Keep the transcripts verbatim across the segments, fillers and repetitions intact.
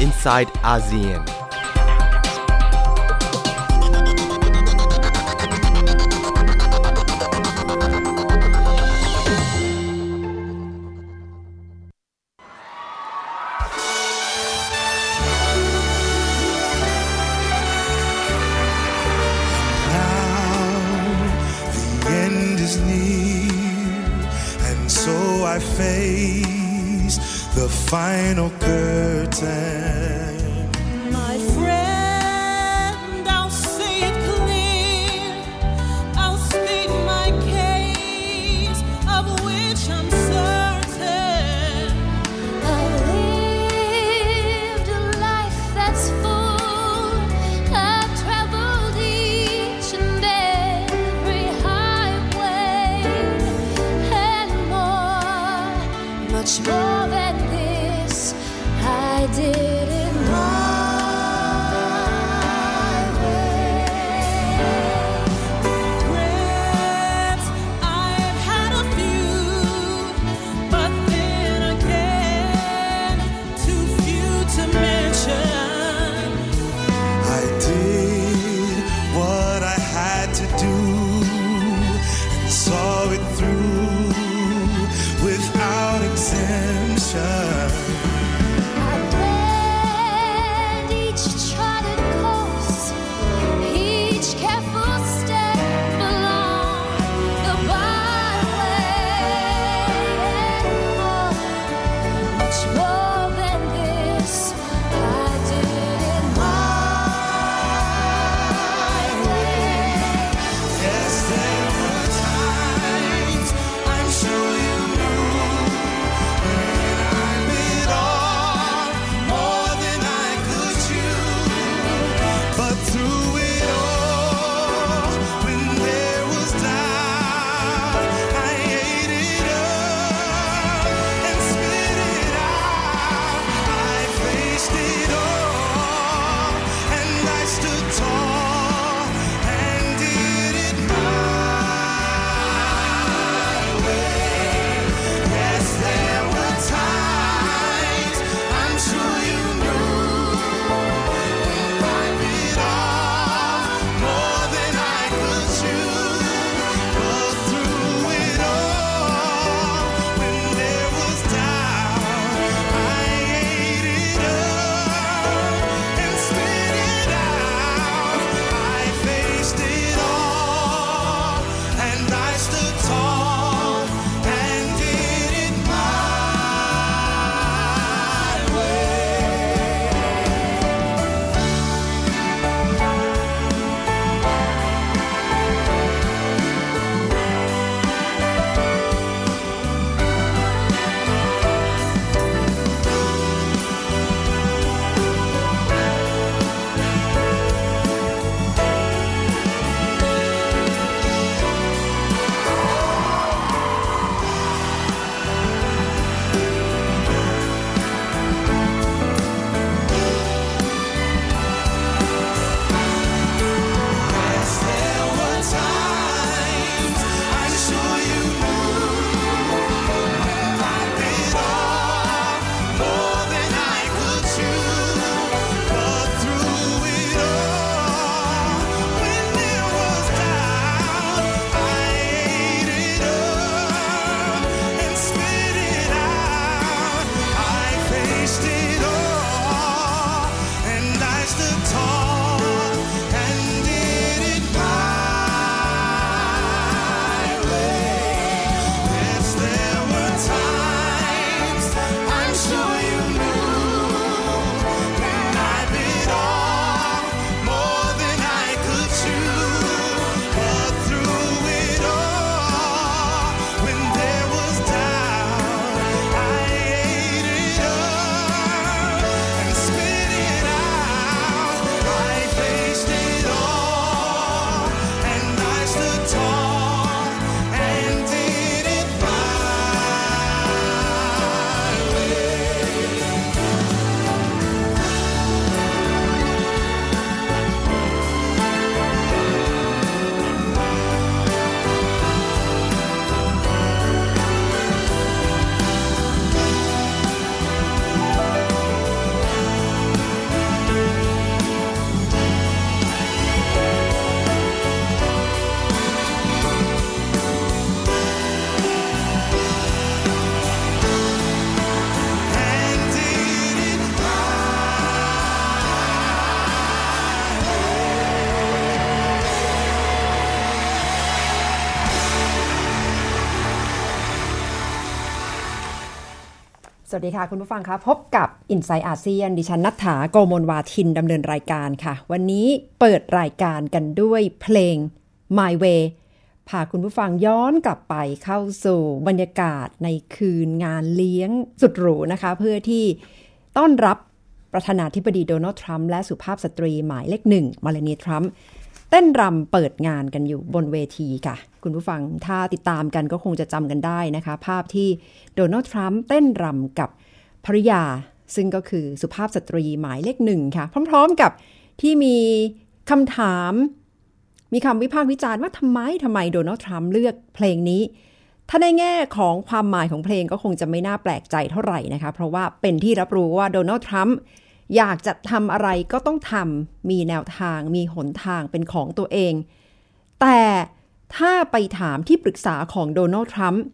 inside ASEAN.The final curtain. My friend, I'll say it clear. I'll state my case, of which I'm certain. I've lived a life that's full. I've traveled each and every highway and more, much more than.Without exemption, I did สวัสดีค่ะคุณผู้ฟังคะพบกับ Insight อาเซียนดิฉันณัฐฐาโกมลวาทินดำเนินรายการค่ะวันนี้เปิดรายการกันด้วยเพลง My Way พาคุณผู้ฟังย้อนกลับไปเข้าสู่บรรยากาศในคืนงานเลี้ยงสุดหรูนะคะเพื่อที่ต้อนรับประธานาธิบดีโดนัลด์ทรัมป์และสุภาพสตรีหมายเลขหนึ่งมาเลนีทรัมป์เต้นรำเปิดงานกันอยู่บนเวทีค่ะคุณผู้ฟังถ้าติดตามกันก็คงจะจำกันได้นะคะภาพที่โดนัลด์ทรัมป์เต้นรำกับภริยาซึ่งก็คือสุภาพสตรีหมายเลขหนึ่งค่ะพร้อมๆกับที่มีคำถามมีคำวิพากษ์วิจารณ์ว่าทำไมทำไมโดนัลด์ทรัมป์เลือกเพลงนี้ถ้าในแง่ของความหมายของเพลงก็คงจะไม่น่าแปลกใจเท่าไหร่นะคะเพราะว่าเป็นที่รับรู้ว่าโดนัลด์ทรัมป์อยากจะทำอะไรก็ต้องทำมีแนวทางมีหนทางเป็นของตัวเองแต่ถ้าไปถามที่ปรึกษาของโดนัลด์ทรัมป์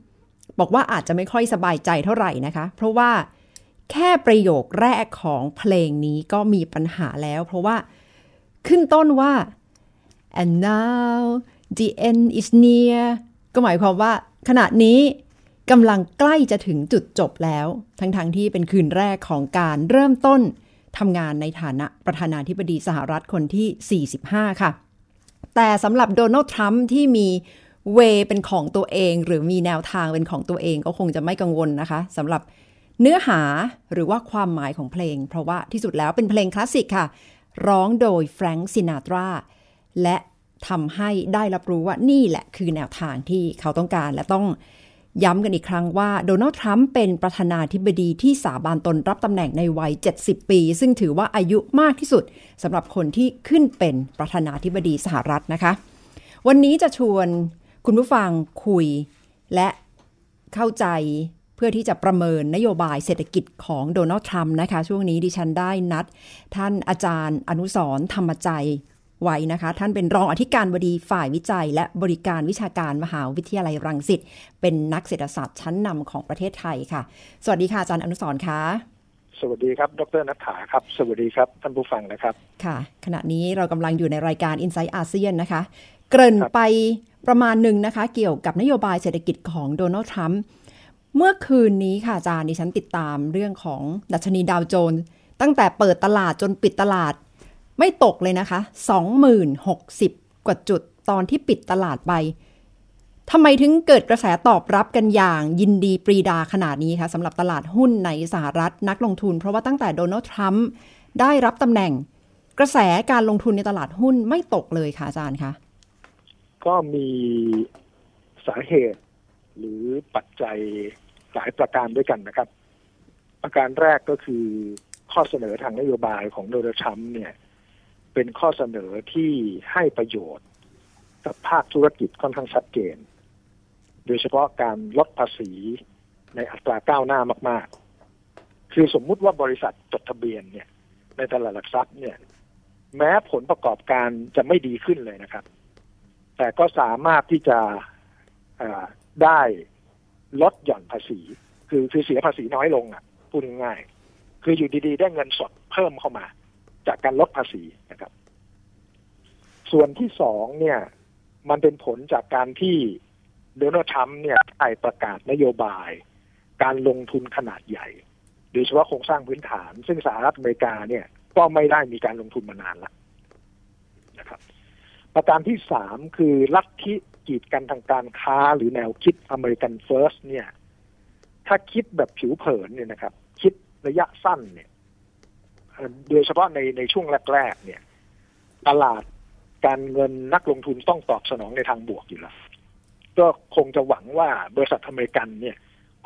บอกว่าอาจจะไม่ค่อยสบายใจเท่าไหร่นะคะเพราะว่าแค่ประโยคแรกของเพลงนี้ก็มีปัญหาแล้วเพราะว่าขึ้นต้นว่า and now the end is near ก็หมายความว่าขณะนี้กำลังใกล้จะถึงจุดจบแล้วทั้งๆที่เป็นคืนแรกของการเริ่มต้นทำงานในฐานะประธานาธิบดีสหรัฐคนที่สี่สิบห้าค่ะแต่สำหรับโดนัลด์ทรัมป์ที่มีเวเป็นของตัวเองหรือมีแนวทางเป็นของตัวเองก็คงจะไม่กังวลนะคะสำหรับเนื้อหาหรือว่าความหมายของเพลงเพราะว่าที่สุดแล้วเป็นเพลงคลาสสิกค่ะร้องโดยแฟรงค์ซินาตราและทำให้ได้รับรู้ว่านี่แหละคือแนวทางที่เขาต้องการและต้องย้ำกันอีกครั้งว่าโดนัลด์ทรัมป์เป็นประธานาธิบดีที่สาบานตนรับตำแหน่งในวัยเจ็ดสิบปีซึ่งถือว่าอายุมากที่สุดสำหรับคนที่ขึ้นเป็นประธานาธิบดีสหรัฐนะคะวันนี้จะชวนคุณผู้ฟังคุยและเข้าใจเพื่อที่จะประเมินนโยบายเศรษฐกิจของโดนัลด์ทรัมป์นะคะช่วงนี้ดิฉันได้นัดท่านอาจารย์อนุสรณ์ธรรมใจไว้นะคะท่านเป็นรองอธิการบดีฝ่ายวิจัยและบริการวิชาการมหาวิทยาลัยรังสิตเป็นนักเศรษฐศาสตร์ชั้นนำของประเทศไทยค่ะสวัสดีค่ะอาจารย์อนุสรณ์ค่ะสวัสดีครับดร.ณัฐฐาครับสวัสดีครับท่านผู้ฟังนะครับค่ะขณะนี้เรากำลังอยู่ในรายการ Insight อาเซียนนะคะเกริ่นไปประมาณนึงนะคะเกี่ยวกับนโยบายเศรษฐกิจของโดนัลด์ทรัมป์เมื่อคืนนี้ค่ะอาจารย์ดิฉันติดตามเรื่องของดัชนีดาวโจนส์ตั้งแต่เปิดตลาดจนปิดตลาดไม่ตกเลยนะคะ สองหมื่นหกสิบ กว่าจุดตอนที่ปิดตลาดไปทำไมถึงเกิดกระแสตอบรับกันอย่างยินดีปรีดาขนาดนี้คะสำหรับตลาดหุ้นในสหรัฐนักลงทุนเพราะว่าตั้งแต่โดนัลด์ทรัมป์ได้รับตำแหน่งกระแสการลงทุนในตลาดหุ้นไม่ตกเลยค่ะอาจารย์คะก็มีสาเหตุหรือปัจจัยหลายประการด้วยกันนะครับประการแรกก็คือข้อเสนอทางนโยบายของโดนัลด์ทรัมป์เนี่ยเป็นข้อเสนอที่ให้ประโยชน์กับภาคธุรกิจค่อนข้างชัดเจนโดยเฉพาะการลดภาษีในอัตราก้าวหน้ามากๆคือสมมุติว่าบริษัทจดทะเบียนเนี่ยในตลาดหลักทรัพย์เนี่ยแม้ผลประกอบการจะไม่ดีขึ้นเลยนะครับแต่ก็สามารถที่จะได้ลดหย่อนภาษีคือคือเสียภาษีน้อยลงอ่ะพูดง่ายๆคืออยู่ดีๆได้เงินสดเพิ่มเข้ามาจากการลดภาษีนะครับส่วนที่สองเนี่ยมันเป็นผลจากการที่โดนัลด์ทรัมป์เนี่ยได้ประกาศนโยบายการลงทุนขนาดใหญ่โดยเฉพาะโครงสร้างพื้นฐานซึ่งสหรัฐอเมริกาเนี่ยก็ไม่ได้มีการลงทุนมานานแล้วนะครับประการที่สามคือลัทธิกีดกันทางการค้าหรือแนวคิด American First เนี่ยถ้าคิดแบบผิวเผินเนี่ยนะครับคิดระยะสั้นเนี่ยโดยเฉพาะในในช่วงแรกๆเนี่ยตลาดการเงินนักลงทุนต้องตอบสนองในทางบวกอยู่แล้วก็คงจะหวังว่าบริษัทอเมริกันเนี่ย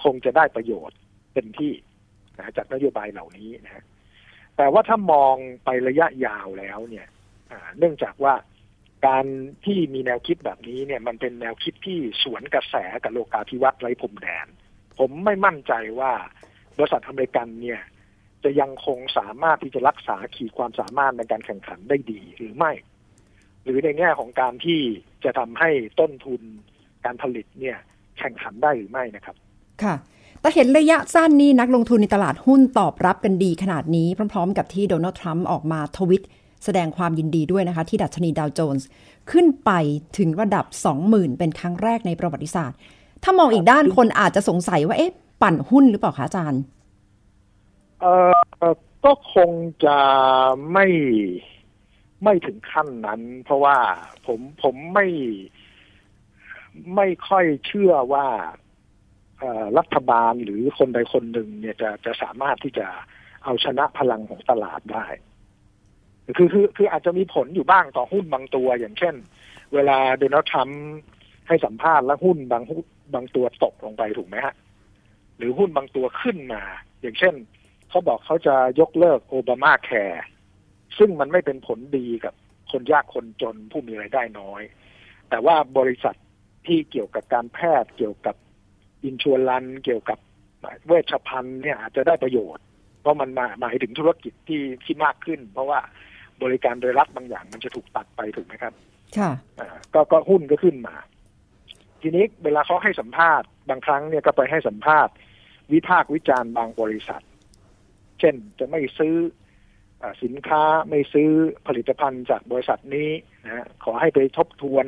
คงจะได้ประโยชน์เต็มที่นะจากนโยบายเหล่านี้นะแต่ว่าถ้ามองไประยะยาวแล้วเนี่ยเนื่องจากว่าการที่มีแนวคิดแบบนี้เนี่ยมันเป็นแนวคิดที่สวนกระแสกับโลกาภิวัตน์ไร้พรมแดนผมไม่มั่นใจว่าบริษัทอเมริกันเนี่ยจะยังคงสามารถที่จะรักษาขีดความสามารถในการแข่งขันได้ดีหรือไม่หรือในแง่ของการที่จะทำให้ต้นทุนการผลิตเนี่ยแข่งขันได้หรือไม่นะครับค่ะแต่เห็นระยะสั้นนี่นักลงทุนในตลาดหุ้นตอบรับกันดีขนาดนี้พร้อมๆกับที่โดนัลด์ทรัมป์ออกมาทวิตแสดงความยินดีด้วยนะคะที่ดัชนีดาวโจนส์ขึ้นไปถึงระดับ สองหมื่น เป็นครั้งแรกในประวัติศาสตร์ถ้ามองอีกด้านคนอาจจะสงสัยว่าเอ๊ะปั่นหุ้นหรือเปล่าคะอาจารย์ เอ่อก็คงจะไม่ไม่ถึงขั้นนั้นเพราะว่าผมผมไม่ไม่ค่อยเชื่อว่ารัฐบาลหรือคนใดคนหนึ่งเนี่ยจะจะสามารถที่จะเอาชนะพลังของตลาดได้คือคือคืออาจจะมีผลอยู่บ้างต่อหุ้นบางตัวอย่างเช่นเวลาโดนัลด์ทรัมป์ให้สัมภาษณ์แล้วหุ้นบางหุ้นบางตัวตกลงไปถูกไหมฮะหรือหุ้นบางตัวขึ้นมาอย่างเช่นเขาบอกเขาจะยกเลิกโอบามาแคร์ซึ่งมันไม่เป็นผลดีกับคนยากคนจนผู้มีรายได้น้อยแต่ว่าบริษัทที่เกี่ยวกับการแพทย์เกี่ยวกับอินชัวรันซ์เกี่ยวกับเวชภัณฑ์เนี่ยอาจจะได้ประโยชน์เพราะมันหมายถึงธุรกิจที่ที่มากขึ้นเพราะว่าบริการโดยรัฐบางอย่างมันจะถูกตัดไปถูกไหมครับค่ะก็ก็หุ้นก็ขึ้นมาทีนี้เวลาเขาให้สัมภาษณ์บางครั้งเนี่ยก็ไปให้สัมภาษณ์วิพากษ์วิจารณ์บางบริษัทเช่นจะไม่ซื้อสินค้าไม่ซื้อผลิตภัณฑ์จากบริษัทนี้นะขอให้ไปทบทวน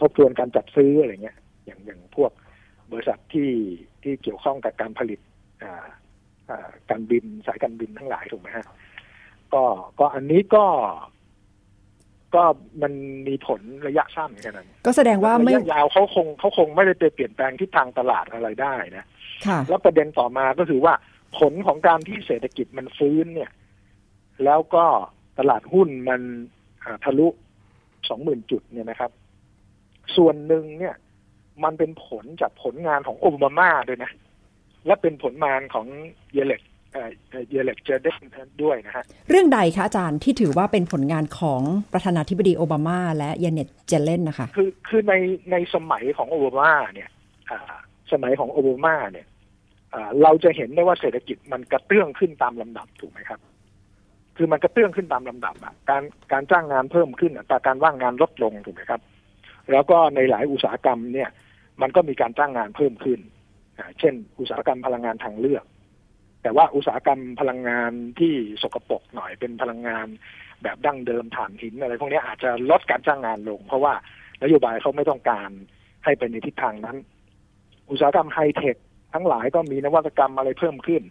ทบทวนการจัดซื้ออะไรเงี้ยอย่างอย่างพวกบริษัทที่ที่เกี่ยวข้องกับการผลิตการบินสายการบินทั้งหลายถูกไหมฮะก็ก็อันนี้ก็ก็มันมีผลระยะสั้นแค่นั้นก็แสดงว่าระยะยาวเขาคงเขาคงไม่ได้เปลี่ยนแปลงทิศทางตลาดอะไรได้นะแล้วประเด็นต่อมาก็คือว่าผลของการที่เศรษฐกิจมันฟื้นเนี่ยแล้วก็ตลาดหุ้นมันทะลุ สองหมื่น จุดเนี่ยนะครับส่วนหนึ่งเนี่ยมันเป็นผลจากผลงานของโอบามาด้วยนะและเป็นผลงานของเยเลกเยเลกเจอเดนด้วยนะฮะเรื่องใดคะอาจารย์ที่ถือว่าเป็นผลงานของประธานาธิบดีโอบามาและเยเน็ตเจเลนนะคะคือคือในในสมัยของโอบามาเนี่ยสมัยของโอบามาเนี่ยเราจะเห็นได้ว่าเศรษฐกิจมันกระเตื้องขึ้นตามลำดับถูกไหมครับคือมันกระเตื้องขึ้นตามลำดับอ่ะการการจ้างงานเพิ่มขึ้นอัตราการว่างงานลดลงถูกไหมครับแล้วก็ในหลายอุตสาหกรรมเนี่ยมันก็มีการจ้างงานเพิ่มขึ้นเช่นอุตสาหกรรมพลังงานทางเลือกแต่ว่าอุตสาหกรรมพลังงานที่สกปรกหน่อยเป็นพลังงานแบบดั้งเดิมถ่านหินอะไรพวกนี้อาจจะลดการจ้างงานลงเพราะว่านโยบายเขาไม่ต้องการให้เป็นในทิศทางนั้นอุตสาหกรรมไฮเทคทั้งหลายก็มีนวัตกรรมอะไรเพิ่มขึ้น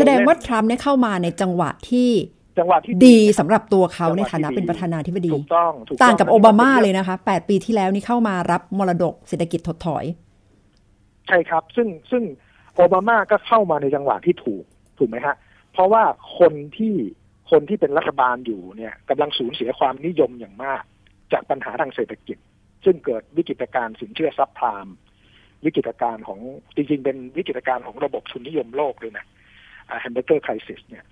แสดงว่าทรัมป์เนี่ยเข้ามาในจังหวะที่จังหวะที่ดีสำหรับตัวเขาในฐานะเป็นประธานาธิบดีถูกต้องต่างกับโอบามาเลยนะคะแปดปีที่แล้วนี่เข้ามารับมรดกเศรษฐกิจถดถอยใช่ครับซึ่งซึ่งโอบามาก็เข้ามาในจังหวะที่ถูกถูกไหมฮะเพราะว่าคนที่คนที่เป็นรัฐบาลอยู่เนี่ยกำลังสูญเสียความนิยมอย่างมากจากปัญหาทางเศรษฐกิจซึ่งเกิดวิกฤตการณ์สินเชื่อซับไพรม์วิกฤตการณ์ของจริงๆเป็นวิกฤตการณ์ของระบบทุนนิยมโลกเลยนะแฮมเบอร์เกอร์ไครซิสเนี่ย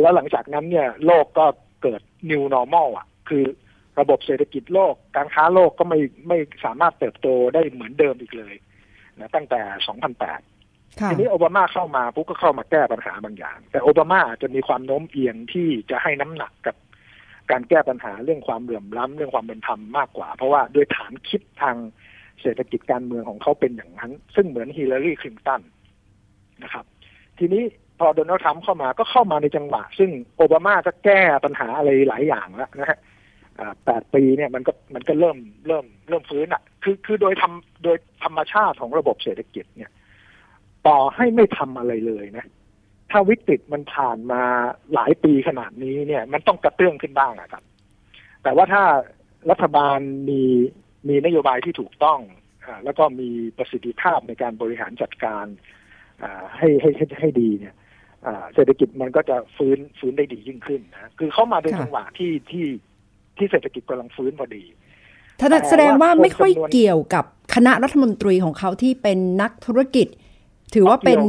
แล้วหลังจากนั้นเนี่ยโลกก็เกิด new normal อ่ะคือระบบเศรษฐกิจโลกการค้าโลกก็ไม่ไม่สามารถเติบโตได้เหมือนเดิมอีกเลยนะตั้งแต่ สองพันแปด ทีนี้โอบามาเข้ามาปุ๊บก็เข้ามาแก้ปัญหาบางอย่างแต่โอบามาจะมีความโน้มเอียงที่จะให้น้ำหนักกับการแก้ปัญหาเรื่องความเหลื่อมล้ำเรื่องความเป็นธรรมมากกว่าเพราะว่าโดยฐานคิดทางเศรษฐกิจการเมืองของเขาเป็นอย่างนั้นซึ่งเหมือนฮิลลารีคลินตันนะครับทีนี้พอโดนัลด์ทรัมป์เข้ามาก็เข้ามาในจังหวะซึ่งโอบามาก็แก้ปัญหาอะไรหลายอย่างแล้วนะฮะแปดปีเนี่ยมันก็มันก็เริ่มเริ่มเริ่มฟื้นอ่ะคือคือโดยทำโดยธรรมชาติของระบบเศรษฐกิจเนี่ยต่อให้ไม่ทำอะไรเลยนะถ้าวิกฤตมันผ่านมาหลายปีขนาดนี้เนี่ยมันต้องกระเตื้องขึ้นบ้างนะครับแต่ว่าถ้ารัฐบาลมีมีนโยบายที่ถูกต้องแล้วก็มีประสิทธิภาพในการบริหารจัดการให้ให้ให้ดีเนี่ยเศรษฐกิจมันก็จะฟื้นฟื้นได้ดียิ่งขึ้นนะคือเข้ามาในจังหวะที่ที่ที่เศรษฐกิจกำลังฟื้นพอดีถ้าแสดงว่าไม่ค่อยเกี่ยวกับคณะรัฐมนตรีของเขาที่เป็นนักธุรกิจถือว่าเป็น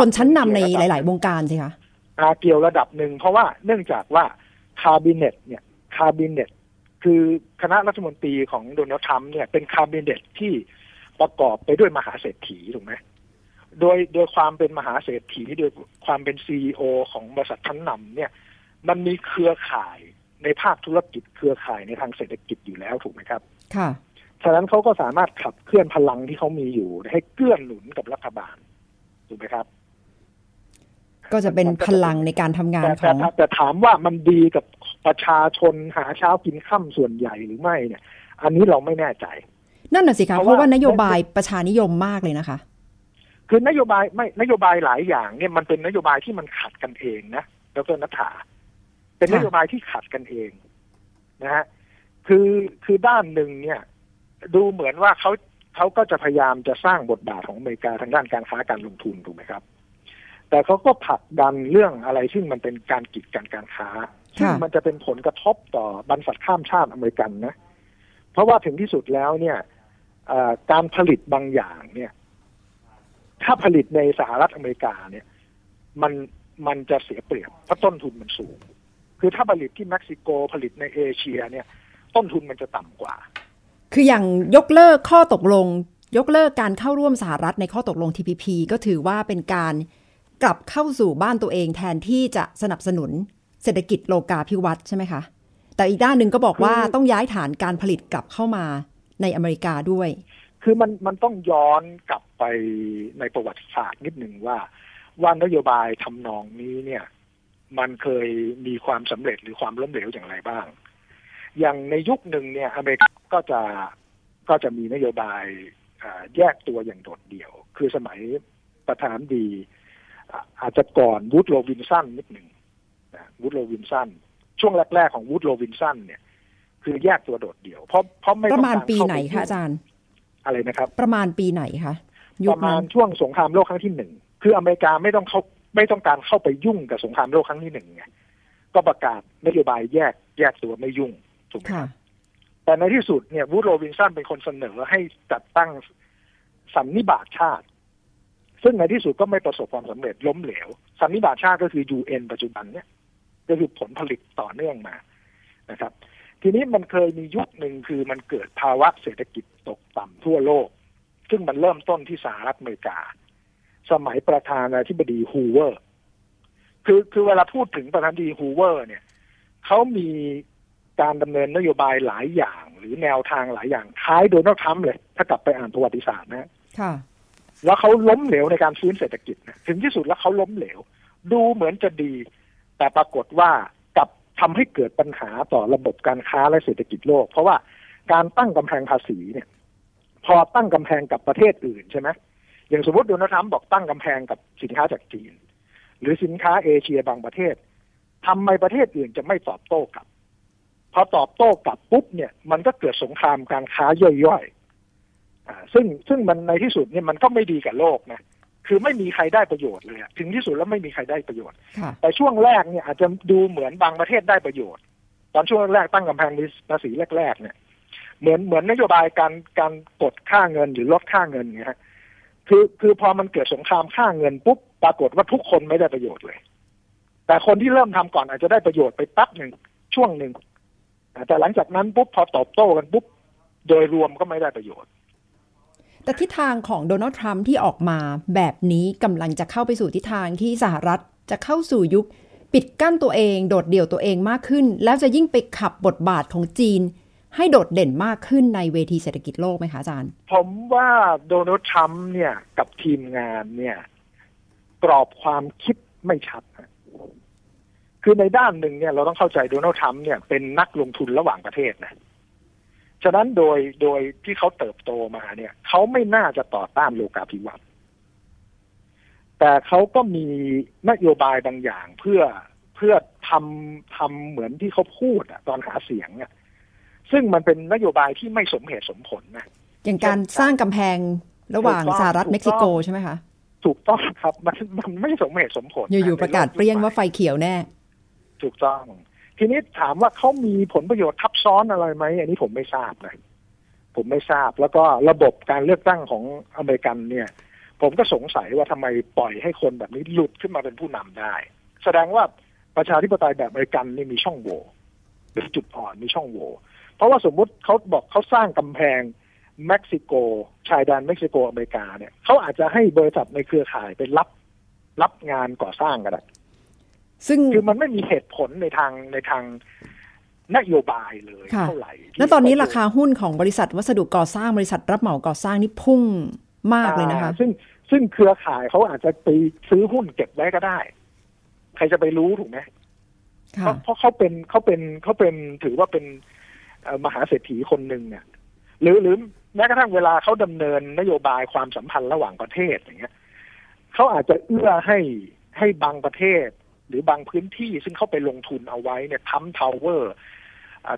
คนชั้นนำในหลายๆวงการใช่ไหมคะเกี่ยวระดับหนึ่งเพราะว่าเนื่องจากว่าคาบิเนตเนี่ยคาบิเนตคือคณะรัฐมนตรีของโดนัลด์ทรัมป์เนี่ยเป็นคาบิเนตที่ประกอบไปด้วยมหาเศรษฐีถูกไหมโดยโดยความเป็นมหาเศรษฐีโดยความเป็น ซี อี โอ ของบริษัทชั้นนำเนี่ยมันมีเครือข่ายในภาคธุรกิจเครือข่ายในทางเศรษฐกิจอยู่แล้วถูกไหมครับค่ะฉะนั้นเขาก็สามารถขับเคลื่อนพลังที่เขามีอยู่ให้เกื้อหนุนกับรัฐบาลถูกไหมครับก็จะเป็นพลังในการทำงานของแต่แต่ถามว่ามันดีกับประชาชนหาเช้ากินค่ำส่วนใหญ่หรือไม่เนี่ยอันนี้เราไม่แน่ใจ นั่นน่ะสิคะเพราะว่านโยบายประชานิยมมากเลยนะคะคือนโยบายไม่นโยบายหลายอย่างเนี่ยมันเป็นนโยบายที่มันขัดกันเองนะดร.ณัฐฐาเป็นนโยบายที่ขัดกันเองนะฮะคือคือด้านหนึ่งเนี่ยดูเหมือนว่าเขาเขาก็จะพยายามจะสร้างบทบาทของอเมริกาทางด้านการค้าการลงทุนถูกไหมครับแต่เขาก็ผลักดันเรื่องอะไรซึ่งมันเป็นการกีดกันการค้าซึ่งมันจะเป็นผลกระทบต่อบรรษัทข้ามชาติอเมริกันนะเพราะว่าถึงที่สุดแล้วเนี่ยการผลิตบางอย่างเนี่ยถ้าผลิตในสหรัฐอเมริกาเนี่ยมันมันจะเสียเปรียบเพราะต้นทุนมันสูงคือถ้าผลิตที่เม็กซิโกผลิตในเอเชียเนี่ยต้นทุนมันจะต่ำกว่าคืออย่างยกเลิกข้อตกลงยกเลิกการเข้าร่วมสหรัฐในข้อตกลง ที พี พี ก็ถือว่าเป็นการกลับเข้าสู่บ้านตัวเองแทนที่จะสนับสนุนเศรษฐกิจโลกาภิวัตน์ใช่ไหมคะแต่อีกด้านหนึ่งก็บอกว่าต้องย้ายฐานการผลิตกลับเข้ามาในอเมริกาด้วยคือมันมันต้องย้อนกลับไปในประวัติศาสตร์นิดหนึ่งว่าว่านโยบายทำนองนี้เนี่ยมันเคยมีความสำเร็จหรือความล้มเหลวอย่างไรบ้างอย่างในยุคหนึ่งเนี่ยอเมริกาก็จะก็จะมีนโยบายแยกตัวอย่างโดดเดี่ยวคือสมัยประธานาธิบดีอาจจะก่อนวูดโรวินสันนิดหนึ่งวูดโรวินสันช่วงแรกๆของวูดโรวินสันเนี่ยคือแยกตัวโดดเดี่ยวเพราะเพราะไม่ประมาณปีไหนคะอาจารย์อะไรนะครับประมาณปีไหนคะประมาณช่วงสงครามโลกครั้งที่หนึ่งคืออเมริกาไม่ต้องเข้าไม่ต้องการเข้าไปยุ่งกับสงครามโลกครั้งที่หนึ่งไงก็ประกาศนโยบายแยกแยกตัวไม่ยุ่งถูกไหมแต่ในที่สุดเนี่ยวูดโรวินสันเป็นคนเสนอให้จัดตั้งสันนิบาตชาติซึ่งในที่สุดก็ไม่ประสบความสำเร็จล้มเหลวสันนิบาตชาติก็คือ ยู เอ็น ปัจจุบันเนี่ยก็คือผลผลิตต่อเนื่องมานะครับทีนี้มันเคยมียุคหนึ่งคือมันเกิดภาวะเศรษฐกิจตกต่ำทั่วโลกซึ่งมันเริ่มต้นที่สหรัฐอเมริกาสมัยประธานาธิบดีฮูเวอร์คือคือเวลาพูดถึงประธานาธิบดีฮูเวอร์เนี่ยเขามีการดำเนินนโยบายหลายอย่างหรือแนวทางหลายอย่างคล้ายโดนัลด์ทรัมป์เลยถ้ากลับไปอ่านประวัติศาสตร์นะค่ะแล้วเขาล้มเหลวในการฟื้นเศรษฐกิจนะถึงที่สุดแล้วเขาล้มเหลวดูเหมือนจะดีแต่ปรากฏว่ากลับทำให้เกิดปัญหาต่อระบบการค้าและเศรษฐกิจโลกเพราะว่าการตั้งกำแพงภาษีเนี่ยพอตั้งกำแพงกับประเทศอื่นใช่ไหมอย่างสมมติโดนัลด์ทรัมป์บอกตั้งกำแพงกับสินค้าจากจีนหรือสินค้าเอเชียบางประเทศทำไมประเทศอื่นจะไม่ตอบโต้กลับพอตอบโต้กลับปุ๊บเนี่ยมันก็เกิดสงครามการค้าย่อยๆซึ่งซึ่งมันในที่สุดเนี่ยมันก็ไม่ดีกับโลกนะคือไม่มีใครได้ประโยชน์เลยถึงที่สุดแล้วไม่มีใครได้ประโยชน์แต่ช่วงแรกเนี่ยอาจจะดูเหมือนบางประเทศได้ประโยชน์ตอนช่วงแรกตั้งกำแพงภาษีแรกๆเนี่ยเหมือนเหมือนนโยบายการการกดค่าเงินหรือลดค่าเงินเนี่ยคือคือพอมันเกิดสงครามค่าเงินปุ๊บปรากฏว่าทุกคนไม่ได้ประโยชน์เลยแต่คนที่เริ่มทำก่อนอาจจะได้ประโยชน์ไปแป๊บนึงช่วงนึงแต่หลังจากนั้นปุ๊บพอตอบโต้กันปุ๊บโดยรวมก็ไม่ได้ประโยชน์แต่ทิศทางของโดนัลด์ทรัมป์ที่ออกมาแบบนี้กำลังจะเข้าไปสู่ทิศทางที่สหรัฐจะเข้าสู่ยุคปิดกั้นตัวเองโดดเดี่ยวตัวเองมากขึ้นแล้วจะยิ่งไปขับบทบาทของจีนให้โดดเด่นมากขึ้นในเวทีเศรษฐกิจโลกไหมคะอาจารย์ผมว่าโดนัลด์ทรัมป์เนี่ยกับทีมงานเนี่ยกรอบความคิดไม่ชัดคือในด้านหนึ่งเนี่ยเราต้องเข้าใจโดนัลด์ทรัมป์เนี่ยเป็นนักลงทุนระหว่างประเทศนะฉะนั้นโดยโดยที่เขาเติบโตมาเนี่ยเขาไม่น่าจะต่อต้านโลกาภิวัตน์แต่เขาก็มีนโยบายบางอย่างเพื่อเพื่อทำทำเหมือนที่เขาพูดอะตอนหาเสียงอะซึ่งมันเป็นนโยบายที่ไม่สมเหตุสมผลนะอย่างการสร้างกำแพงระหว่างสหรัฐเม็กซิโกใช่ไหมคะถูกต้องครับมันมันไม่สมเหตุสมผลอยู่ๆประกาศเปรี้ยงว่าไฟเขียวแน่ถูกต้องทีนี้ถามว่าเขามีผลประโยชน์ทับซ้อนอะไรไหมอันนี้ผมไม่ทราบนะผมไม่ทราบแล้วก็ระบบการเลือกตั้งของอเมริกันเนี่ยผมก็สงสัยว่าทำไมปล่อยให้คนแบบนี้หลุดขึ้นมาเป็นผู้นำได้แสดงว่าประชาธิปไตยแบบอเมริกันนี่มีช่องโหว่หรือจุดอ่อนมีช่องโหว่เพราะว่าสมมติเขาบอกเขาสร้างกำแพงเม็กซิโกชายแดนเม็กซิโกอเมริกาเนี่ยเขาอาจจะให้บริษัทในเครือข่ายไปรับรับงานก่อสร้างก็ได้ซึ่งคือมันไม่มีเหตุผลในทางในทางนโยบายเลยเท่าไหร่แล้วตอนนี้ราคาหุ้นของบริษัทวัสดุก่อสร้างบริษัทรับเหมาก่อสร้างนี่พุ่งมากเลยนะคะซึ่งซึ่งเครือข่ายเขาอาจจะไปซื้อหุ้นเก็บไว้ก็ได้ใครจะไปรู้ถูกไหมเพราะเขาเป็นเขาเป็นเขาเป็นถือว่าเป็นมหาเศรษฐีคนหนึ่งเนี่ยหรือหรือ แม้กระทั่งเวลาเขาดำเนินนโยบายความสัมพันธ์ระหว่างประเทศอย่างเงี้ยเขาอาจจะเอื้อให้ให้บางประเทศหรือบางพื้นที่ซึ่งเขาไปลงทุนเอาไว้เนี่ยทำทาวเวอร์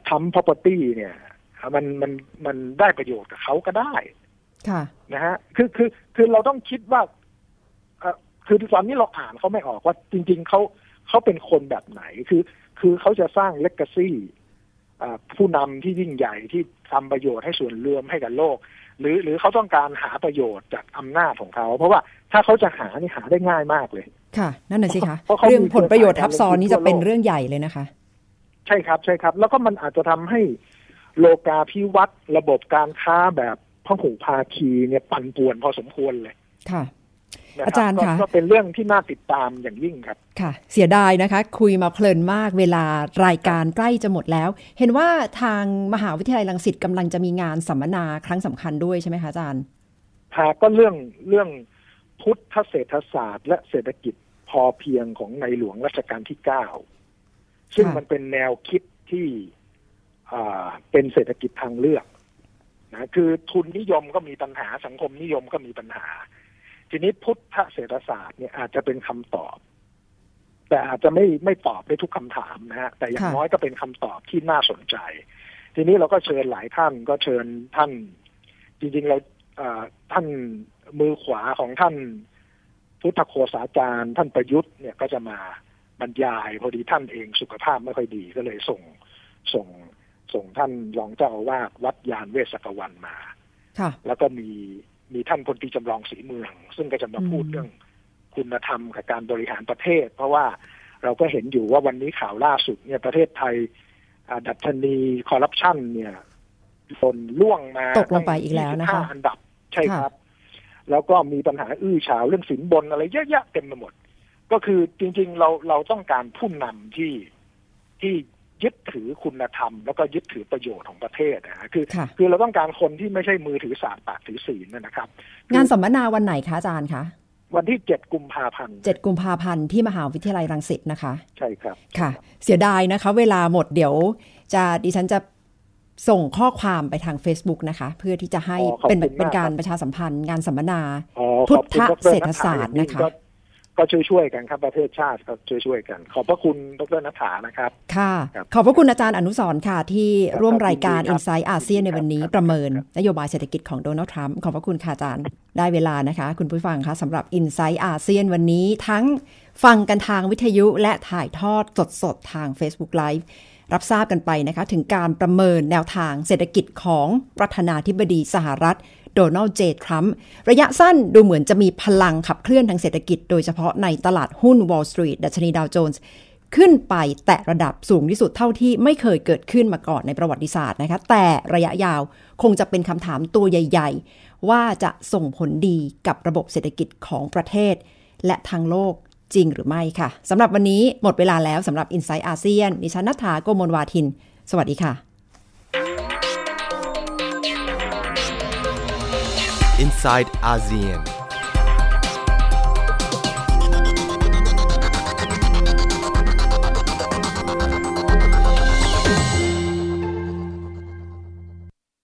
ทำ property เนี่ยมันมันมันได้ประโยชน์กับเขาก็ได้นะฮะคือคือคือเราต้องคิดว่าคือตอนนี้เราอ่านเขาไม่ออกว่าจริงๆเขาเขาเป็นคนแบบไหนคือคือเขาจะสร้าง legacy ผู้นำที่ยิ่งใหญ่ที่ทำประโยชน์ให้ส่วนรวมให้กับโลกหรือหรือเขาต้องการหาประโยชน์จากอำนาจของเขาเพราะว่าถ้าเขาจะหานี่หาได้ง่ายมากเลยค่ะนั่นแหละสิคะเรื่องผลประโยชน์ทับซ้อนนี่จะเป็นเรื่องใหญ่เลยนะคะใช่ครับใช่ครับแล้วก็มันอาจจะทำให้โลกาภิวัตน์ระบบการค้าแบบพหุภาคีเนี่ยปั่นป่วนพอสมควรเลยค่ะอาจารย์คะก็เป็นเรื่องที่น่าติดตามอย่างยิ่งครับค่ะเสียดายนะคะคุยมาเพลินมากเวลารายการใกล้จะหมดแล้วเห็นว่าทางมหาวิทยาลัยรังสิตกำลังจะมีงานสัมมนาครั้งสำคัญด้วยใช่ไหมคะอาจารย์ค่ะก็เรื่องเรื่องพุทธเศรษฐศาสตร์และเศรษฐกิจพอเพียงของในหลวงรัชกาลที่เก้าซึ่งมันเป็นแนวคิดที่เป็นเศรษฐกิจทางเลือกนะคือทุนนิยมก็มีปัญหาสังคมนิยมก็มีปัญหาทีนี้พุทธเศรษฐศาสตร์เนี่ยอาจจะเป็นคำตอบแต่อาจจะไม่ไม่ตอบได้ทุกคำถามนะฮะแต่อย่างน้อยก็เป็นคำตอบที่น่าสนใจทีนี้เราก็เชิญหลายท่านก็เชิญท่านจริงๆเราท่านมือขวาของท่านพุทธโฆษาจารย์ท่านประยุทธ์เนี่ยก็จะมาบรรยายพอดีท่านเองสุขภาพไม่ค่อยดีก็เลยส่งส่งส่งท่านรองเจ้าอาวาสวัดยานเวศกวันมาแล้วก็มีมีท่านพลตรีจำลองศรีเมืองซึ่งก็จะมาพูดเรื่องคุณธรรมกับการบริหารประเทศเพราะว่าเราก็เห็นอยู่ว่าวันนี้ข่าวล่าสุดเนี่ยประเทศไทยดัชนีคอร์รัปชันเนี่ยตกล่วงมาตกลงไปอีกแล้วนะคะอันดับใช่ครับแล้วก็มีปัญหาอื้อฉาวเรื่องสินบนอะไรเยอะแยะเต็มไปหมดก็คือจริงๆเราเราต้องการผู้นำที่ที่ยึดถือคุณธรรมแล้วก็ยึดถือประโยชน์ของประเทศนะฮะคือคือเราต้องการคนที่ไม่ใช่มือถือสากปากถือศีลนะครับงานสัมมนาวันไหนคะอาจารย์คะวันที่เจ็ดกุมภาพันธ์เจ็ดกุมภาพันธ์ที่มหาวิทยาลัยรังสิตนะคะใช่ครับค่ะเสียดายนะคะเวลาหมดเดี๋ยวจะดิฉันจะส่งข้อความไปทาง Facebook นะคะเพื่อที่จะให้เป็นเป็นการประชาสัมพันธ์งานสัมมนาพุทธเศรษฐศาสตร์นะคะก็ช่วยๆกันครับประเทศชาติก็ช่วยๆกันขอบพระคุณดรณฐานะครับค่ะขอบพระคุณอาจารย์อนุสรณ์ค่ะที่ร่วมรายการ Insight อาเซียนในวันนี้ประเมินนโยบายเศรษฐกิจของโดนัลด์ทรัมป์ขอบพระคุณค่ะอาจารย์ได้เวลานะคะคุณผู้ฟังคะสำหรับ Insight อาเซียนวันนี้ทั้งฟังกันทางวิทยุและถ่ายทอดสดๆทาง Facebook Liveรับทราบกันไปนะคะถึงการประเมินแนวทางเศรษฐกิจของประธานาธิบดีสหรัฐโดนัลด์เจทรัมป์ระยะสั้นดูเหมือนจะมีพลังขับเคลื่อนทางเศรษฐกิจโดยเฉพาะในตลาดหุ้น Wall Street ดัชนีดาวโจนส์ขึ้นไปแตะระดับสูงที่สุดเท่าที่ไม่เคยเกิดขึ้นมาก่อนในประวัติศาสตร์นะคะแต่ระยะยาวคงจะเป็นคำถามตัวใหญ่ๆว่าจะส่งผลดีกับระบบเศรษฐกิจของประเทศและทางโลกจริงหรือไม่ค่ะสำหรับวันนี้หมดเวลาแล้วสำหรับ Insight อาเซียนดิฉันณฐาโกมลวาทินสวัสดีค่ะ Insight อาเซียน